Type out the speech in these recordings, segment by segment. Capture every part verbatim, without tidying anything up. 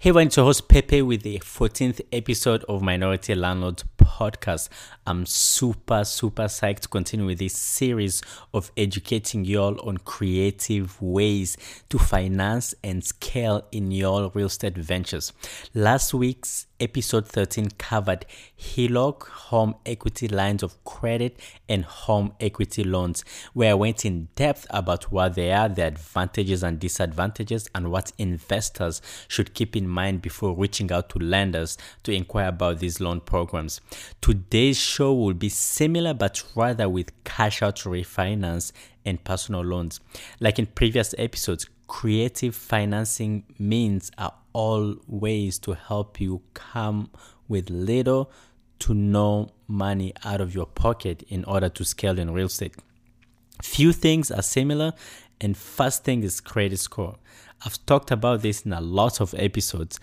Hey, everyone, it's your host Pepe with the fourteenth episode of Minority Landlords Podcast. I'm super, super psyched to continue with this series of educating y'all on creative ways to finance and scale in your real estate ventures. Last week's episode thirteen covered HELOC, home equity lines of credit, and home equity loans, where I went in depth about what they are, their advantages and disadvantages, and what investors should keep in mind before reaching out to lenders to inquire about these loan programs. Today's show will be similar, but rather with cash out refinance and personal loans. Like in previous episodes, creative financing means are all ways to help you come with little to no money out of your pocket in order to scale in real estate. Few things are similar, and first thing is credit score. I've talked about this in a lot of episodes.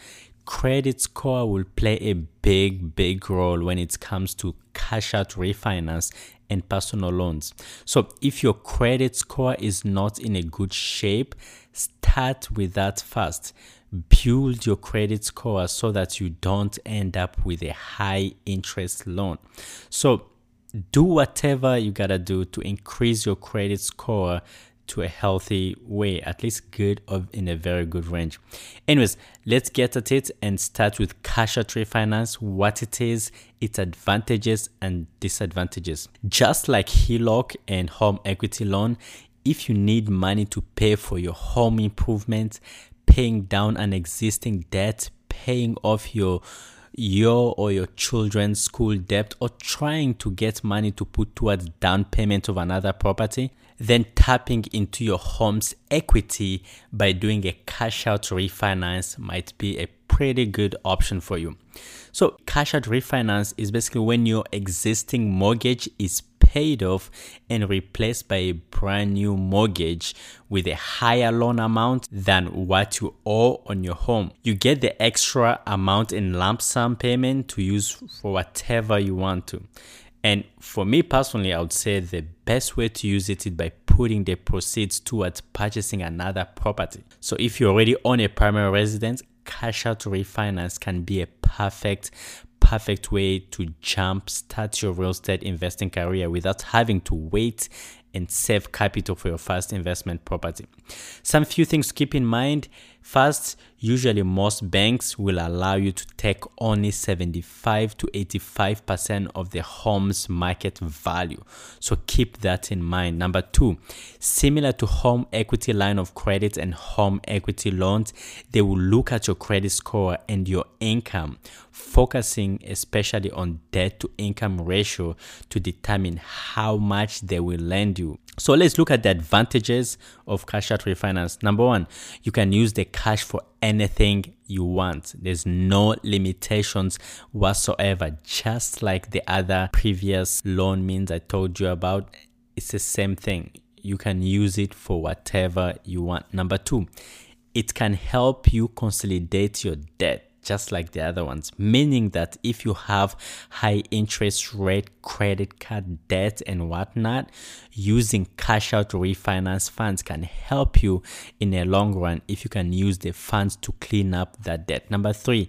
Credit score will play a big, big role when it comes to cash out refinance and personal loans. So if your credit score is not in a good shape, start with that first. Build your credit score so that you don't end up with a high interest loan. So do whatever you gotta do to increase your credit score to a healthy way, at least good of in a very good range. Anyways, let's get at it and start with cash out refinance, what it is, its advantages and disadvantages. Just like HELOC and home equity loan, if you need money to pay for your home improvements, paying down an existing debt, paying off your your or your children's school debt, or trying to get money to put towards down payment of another property, then tapping into your home's equity by doing a cash out refinance might be a pretty good option for you. So cash out refinance is basically when your existing mortgage is paid off and replaced by a brand new mortgage with a higher loan amount than what you owe on your home. You get the extra amount in lump sum payment to use for whatever you want to. And for me personally, I would say the best way to use it is by putting the proceeds towards purchasing another property. So if you already own a primary residence, cash out refinance can be a perfect perfect way to jump start your real estate investing career without having to wait and save capital for your first investment property. Some few things to keep in mind. First, usually most banks will allow you to take only seventy-five to eighty-five percent of the home's market value. So keep that in mind. Number two, similar to home equity line of credit and home equity loans, they will look at your credit score and your income, focusing especially on debt to income ratio to determine how much they will lend you. So let's look at the advantages of cash out refinance. Number one, you can use the cash for anything you want. There's no limitations whatsoever, just like the other previous loan means I told you about. It's the same thing. You can use it for whatever you want. Number two, it can help you consolidate your debt, just like the other ones, meaning that if you have high interest rate, credit card debt and whatnot, using cash out refinance funds can help you in the long run if you can use the funds to clean up that debt. Number three,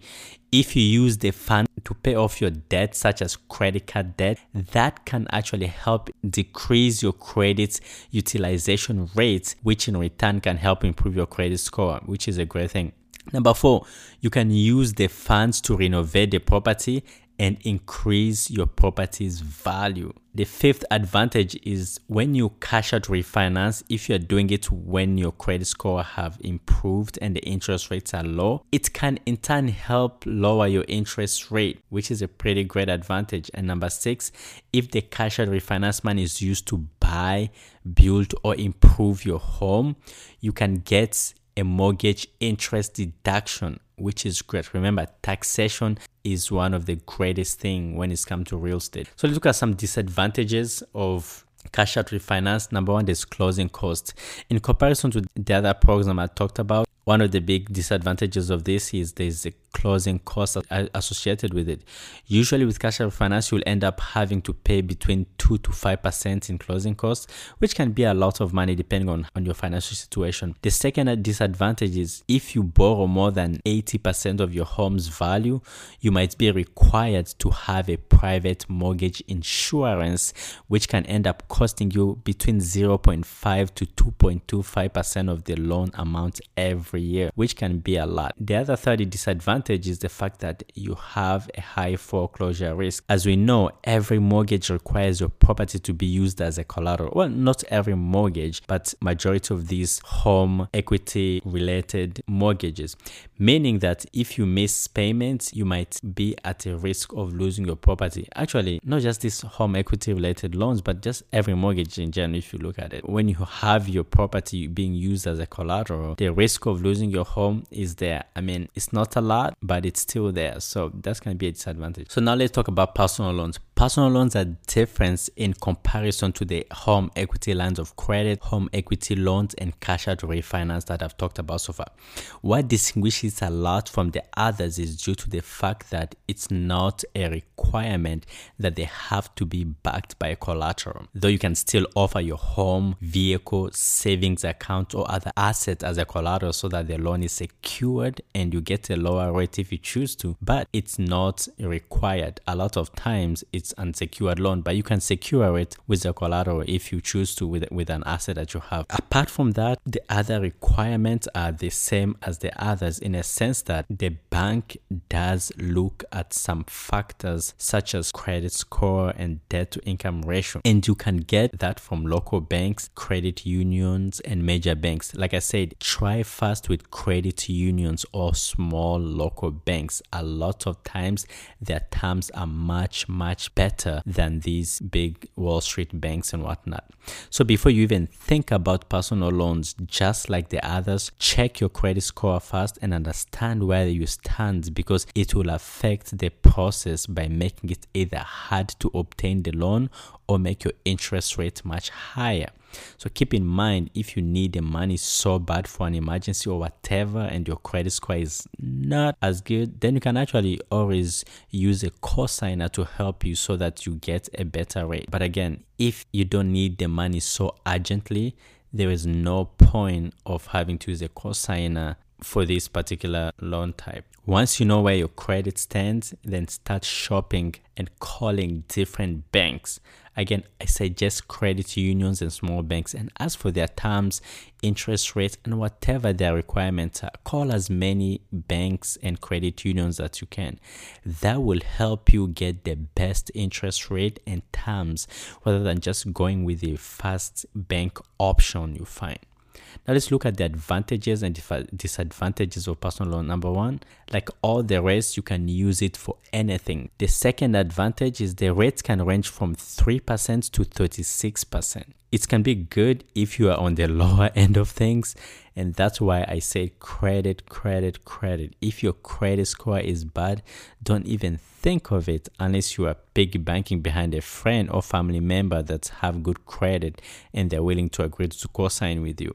if you use the fund to pay off your debt, such as credit card debt, that can actually help decrease your credit utilization rates, which in return can help improve your credit score, which is a great thing. Number four, you can use the funds to renovate the property and increase your property's value. The fifth advantage is when you cash out refinance, if you're doing it when your credit score have improved and the interest rates are low, it can in turn help lower your interest rate, which is a pretty great advantage. And number six, if the cash out refinance money is used to buy, build, or improve your home, you can get a mortgage interest deduction, which is great. Remember, taxation is one of the greatest things when it comes to real estate. So let's look at some disadvantages of cash out refinance. Number one is closing costs. In comparison to the other program I talked about, one of the big disadvantages of this is there's a closing cost associated with it. Usually with cash out refinance, you'll end up having to pay between two to five percent in closing costs, which can be a lot of money depending on, on your financial situation. The second disadvantage is if you borrow more than eighty percent of your home's value, you might be required to have a private mortgage insurance, which can end up costing you between zero point five to two point two five percent of the loan amount every year, which can be a lot. The other third disadvantage is the fact that you have a high foreclosure risk. As we know, every mortgage requires your property to be used as a collateral. Well, not every mortgage, but majority of these home equity related mortgages, meaning that if you miss payments, you might be at a risk of losing your property. Actually, not just these home equity related loans, but just every mortgage in general. If you look at it, when you have your property being used as a collateral, the risk of losing your home is there. I mean, it's not a lot, but it's still there. So that's going to be a disadvantage. So now let's talk about personal loans. Personal loans are different in comparison to the home equity lines of credit, home equity loans, and cash out refinance that I've talked about so far. What distinguishes a lot from the others is due to the fact that it's not a requirement that they have to be backed by a collateral, though you can still offer your home, vehicle, savings account, or other asset as a collateral so that the loan is secured and you get a lower rate if you choose to, but it's not required. A lot of times it's unsecured loan, but you can secure it with a collateral if you choose to with, with an asset that you have. Apart from that, the other requirements are the same as the others in a sense that the bank does look at some factors such as credit score and debt to income ratio, and you can get that from local banks, credit unions, and major banks. Like I said, try first with credit unions or small local banks. A lot of times their terms are much, much better than these big Wall Street banks and whatnot. So before you even think about personal loans, just like the others, check your credit score first and understand where you stand, because it will affect the process by making it either hard to obtain the loan or make your interest rate much higher. So keep in mind, if you need the money so bad for an emergency or whatever and your credit score is not as good, then you can actually always use a cosigner to help you so that you get a better rate. But again, if you don't need the money so urgently, there is no point of having to use a cosigner for this particular loan type. Once you know where your credit stands, then start shopping and calling different banks. Again, I suggest credit unions and small banks, and ask for their terms, interest rates, and whatever their requirements are. Call as many banks and credit unions that you can. That will help you get the best interest rate and terms rather than just going with the first bank option you find. Now let's look at the advantages and disadvantages of personal loan. Number one, like all the rest, you can use it for anything. The second advantage is the rates can range from three percent to thirty-six percent. It can be good if you are on the lower end of things, and that's why I say credit, credit, credit. If your credit score is bad, don't even think of it unless you are piggy-banking behind a friend or family member that have good credit and they're willing to agree to co-sign with you.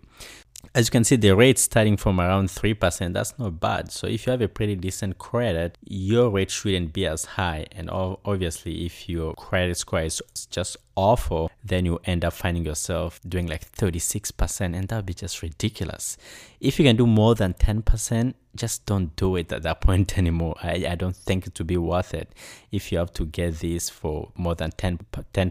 As you can see, the rate starting from around three percent, that's not bad. So if you have a pretty decent credit, your rate shouldn't be as high. And obviously, if your credit score is just awful, then you end up finding yourself doing like thirty-six percent, and that would be just ridiculous. If you can do more than ten percent, just don't do it at that point anymore. I, I don't think it would be worth it if you have to get this for more than ten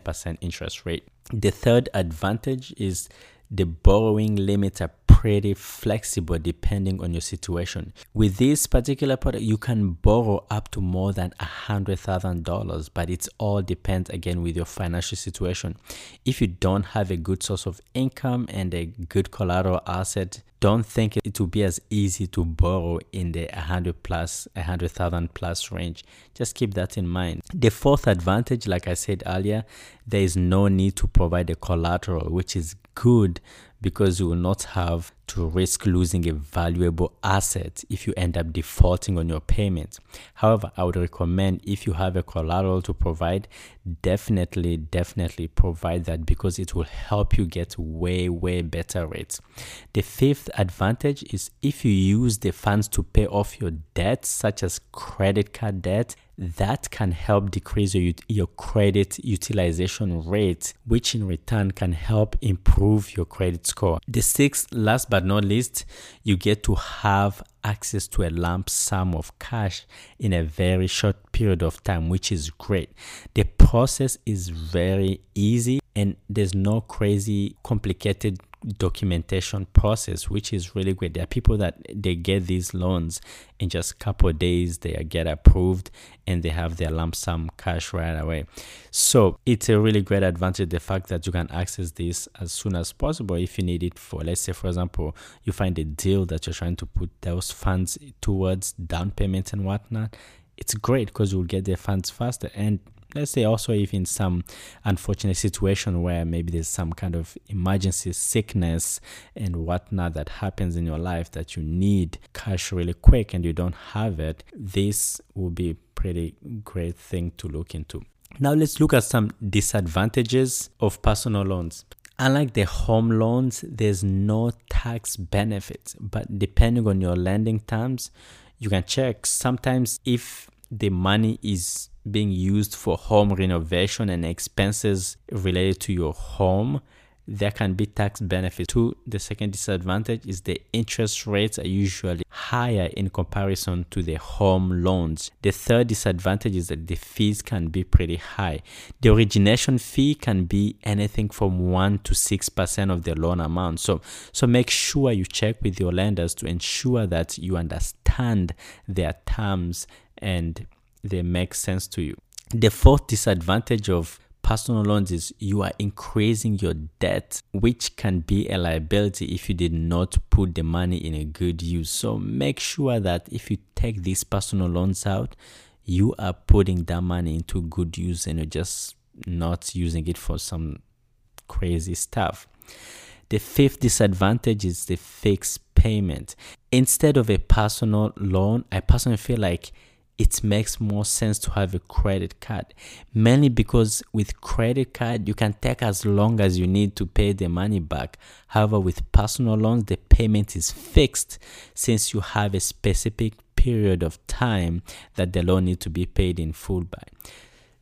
percent interest rate. The third advantage is the borrowing limits are pretty flexible depending on your situation. With this particular product, you can borrow up to more than one hundred thousand dollars, but it all depends again with your financial situation. If you don't have a good source of income and a good collateral asset, don't think it will be as easy to borrow in the one hundred plus, one hundred thousand plus range. Just keep that in mind. The fourth advantage, like I said earlier, there is no need to provide a collateral, which is good because you will not have to risk losing a valuable asset if you end up defaulting on your payment. However, I would recommend, if you have a collateral to provide, definitely, definitely provide that, because it will help you get way, way better rates. The fifth advantage is if you use the funds to pay off your debts, such as credit card debt, that can help decrease your, your credit utilization rate, which in return can help improve your credit score. The sixth, last but not least, you get to have access to a lump sum of cash in a very short period of time, which is great. The process is very easy and there's no crazy complicated documentation process, which is really great. There are people that they get these loans in just a couple of days, they get approved and they have their lump sum cash right away. So it's a really great advantage, the fact that you can access this as soon as possible if you need it for, let's say, for example, you find a deal that you're trying to put those funds towards down payments and whatnot. It's great because you'll get the funds faster. And let's say also if in some unfortunate situation where maybe there's some kind of emergency sickness and whatnot that happens in your life that you need cash really quick and you don't have it, this will be a pretty great thing to look into. Now let's look at some disadvantages of personal loans. Unlike the home loans, there's no tax benefits, but depending on your lending terms, you can check. Sometimes if the money is being used for home renovation and expenses related to your home, there can be tax benefits. Two, the second disadvantage is the interest rates are usually higher in comparison to the home loans. The third disadvantage is that the fees can be pretty high. The origination fee can be anything from one to six percent of the loan amount. So, so make sure you check with your lenders to ensure that you understand their terms and they make sense to you. The fourth disadvantage of personal loans is you are increasing your debt, which can be a liability if you did not put the money in a good use. So make sure that if you take these personal loans out, you are putting that money into good use and you're just not using it for some crazy stuff. The fifth disadvantage is the fixed payment. Instead of a personal loan, I personally feel like it makes more sense to have a credit card, mainly because with credit card, you can take as long as you need to pay the money back. However, with personal loans, the payment is fixed since you have a specific period of time that the loan needs to be paid in full by.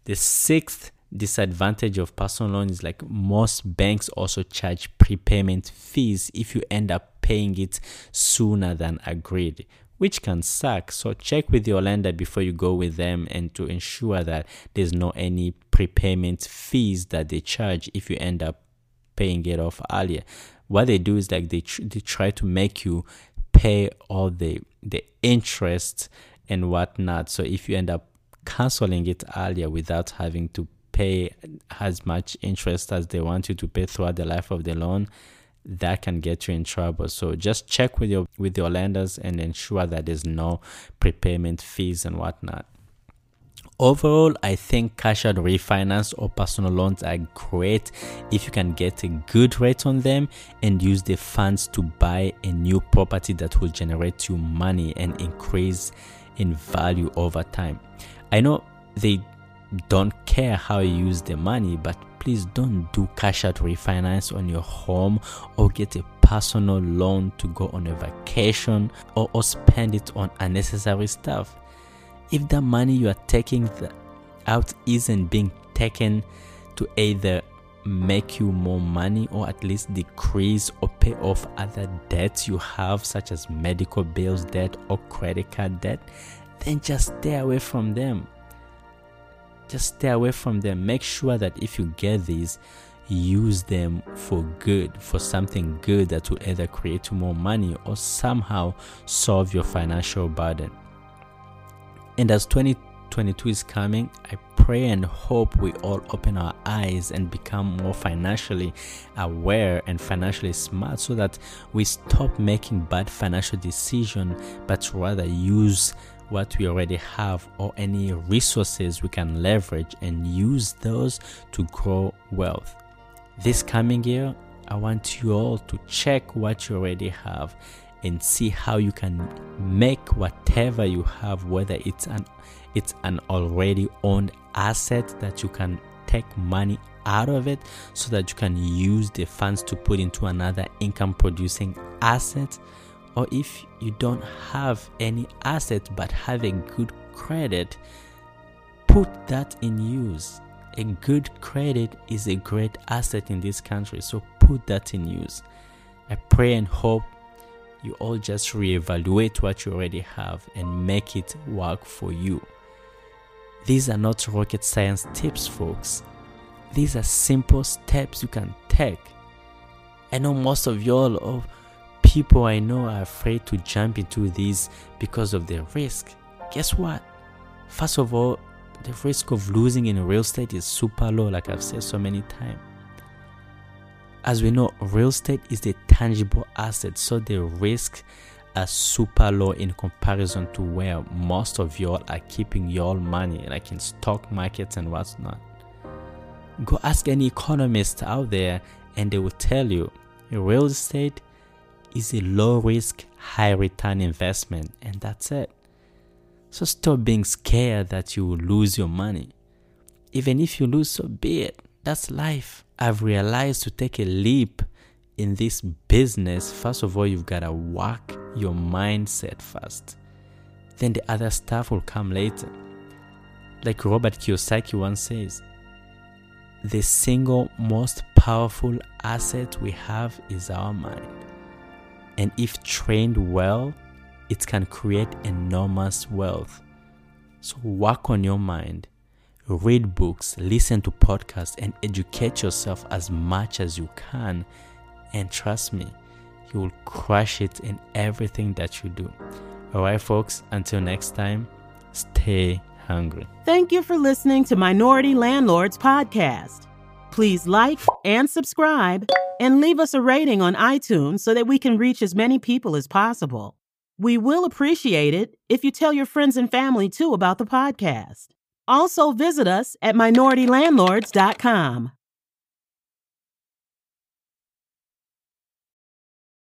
The sixth disadvantage of personal loan is, like, most banks also charge prepayment fees if you end up paying it sooner than agreed, which can suck. So check with your lender before you go with them and to ensure that there's no any prepayment fees that they charge if you end up paying it off earlier. What they do is, like, they, tr- they try to make you pay all the, the interest and whatnot. So if you end up canceling it earlier without having to pay as much interest as they want you to pay throughout the life of the loan, that can get you in trouble. So just check with your with your lenders and ensure that there's no prepayment fees and whatnot. Overall, I think cash out refinance or personal loans are great if you can get a good rate on them and use the funds to buy a new property that will generate you money and increase in value over time. I know they don't care how you use the money, but please don't do cash out refinance on your home or get a personal loan to go on a vacation or, or spend it on unnecessary stuff. If the money you are taking out isn't being taken to either make you more money or at least decrease or pay off other debts you have, such as medical bills debt or credit card debt, then just stay away from them. Just stay away from them. Make sure that if you get these, use them for good, for something good that will either create more money or somehow solve your financial burden. And as twenty twenty-two is coming, I pray and hope we all open our eyes and become more financially aware and financially smart so that we stop making bad financial decisions, but rather use what we already have or any resources we can leverage and use those to grow wealth. This coming year, I want you all to check what you already have and see how you can make whatever you have, whether it's an it's an already owned asset that you can take money out of it so that you can use the funds to put into another income producing asset, or if you don't have any asset but have a good credit, put that in use. A good credit is a great asset in this country, so put that in use. I pray and hope you all just reevaluate what you already have and make it work for you. These are not rocket science tips, folks. These are simple steps you can take. I know most of y'all, of people I know, are afraid to jump into these because of the risk. Guess what? First of all, the risk of losing in real estate is super low, like I've said so many times. As we know, real estate is a tangible asset, so the risks are super low in comparison to where most of y'all are keeping y'all money, like in stock markets and whatnot. Go ask any economist out there and they will tell you real estate is a low risk, high return investment, and that's it. So stop being scared that you will lose your money. Even if you lose, so be it. That's life. I've realized to take a leap in this business, first of all, you've got to work your mindset first. Then the other stuff will come later. Like Robert Kiyosaki once says, the single most powerful asset we have is our mind. And if trained well, it can create enormous wealth. So work on your mind. Read books, listen to podcasts, and educate yourself as much as you can. And trust me, you will crush it in everything that you do. All right, folks, until next time, stay hungry. Thank you for listening to Minority Landlords Podcast. Please like and subscribe and leave us a rating on iTunes so that we can reach as many people as possible. We will appreciate it if you tell your friends and family too about the podcast. Also visit us at Minority Landlords dot com.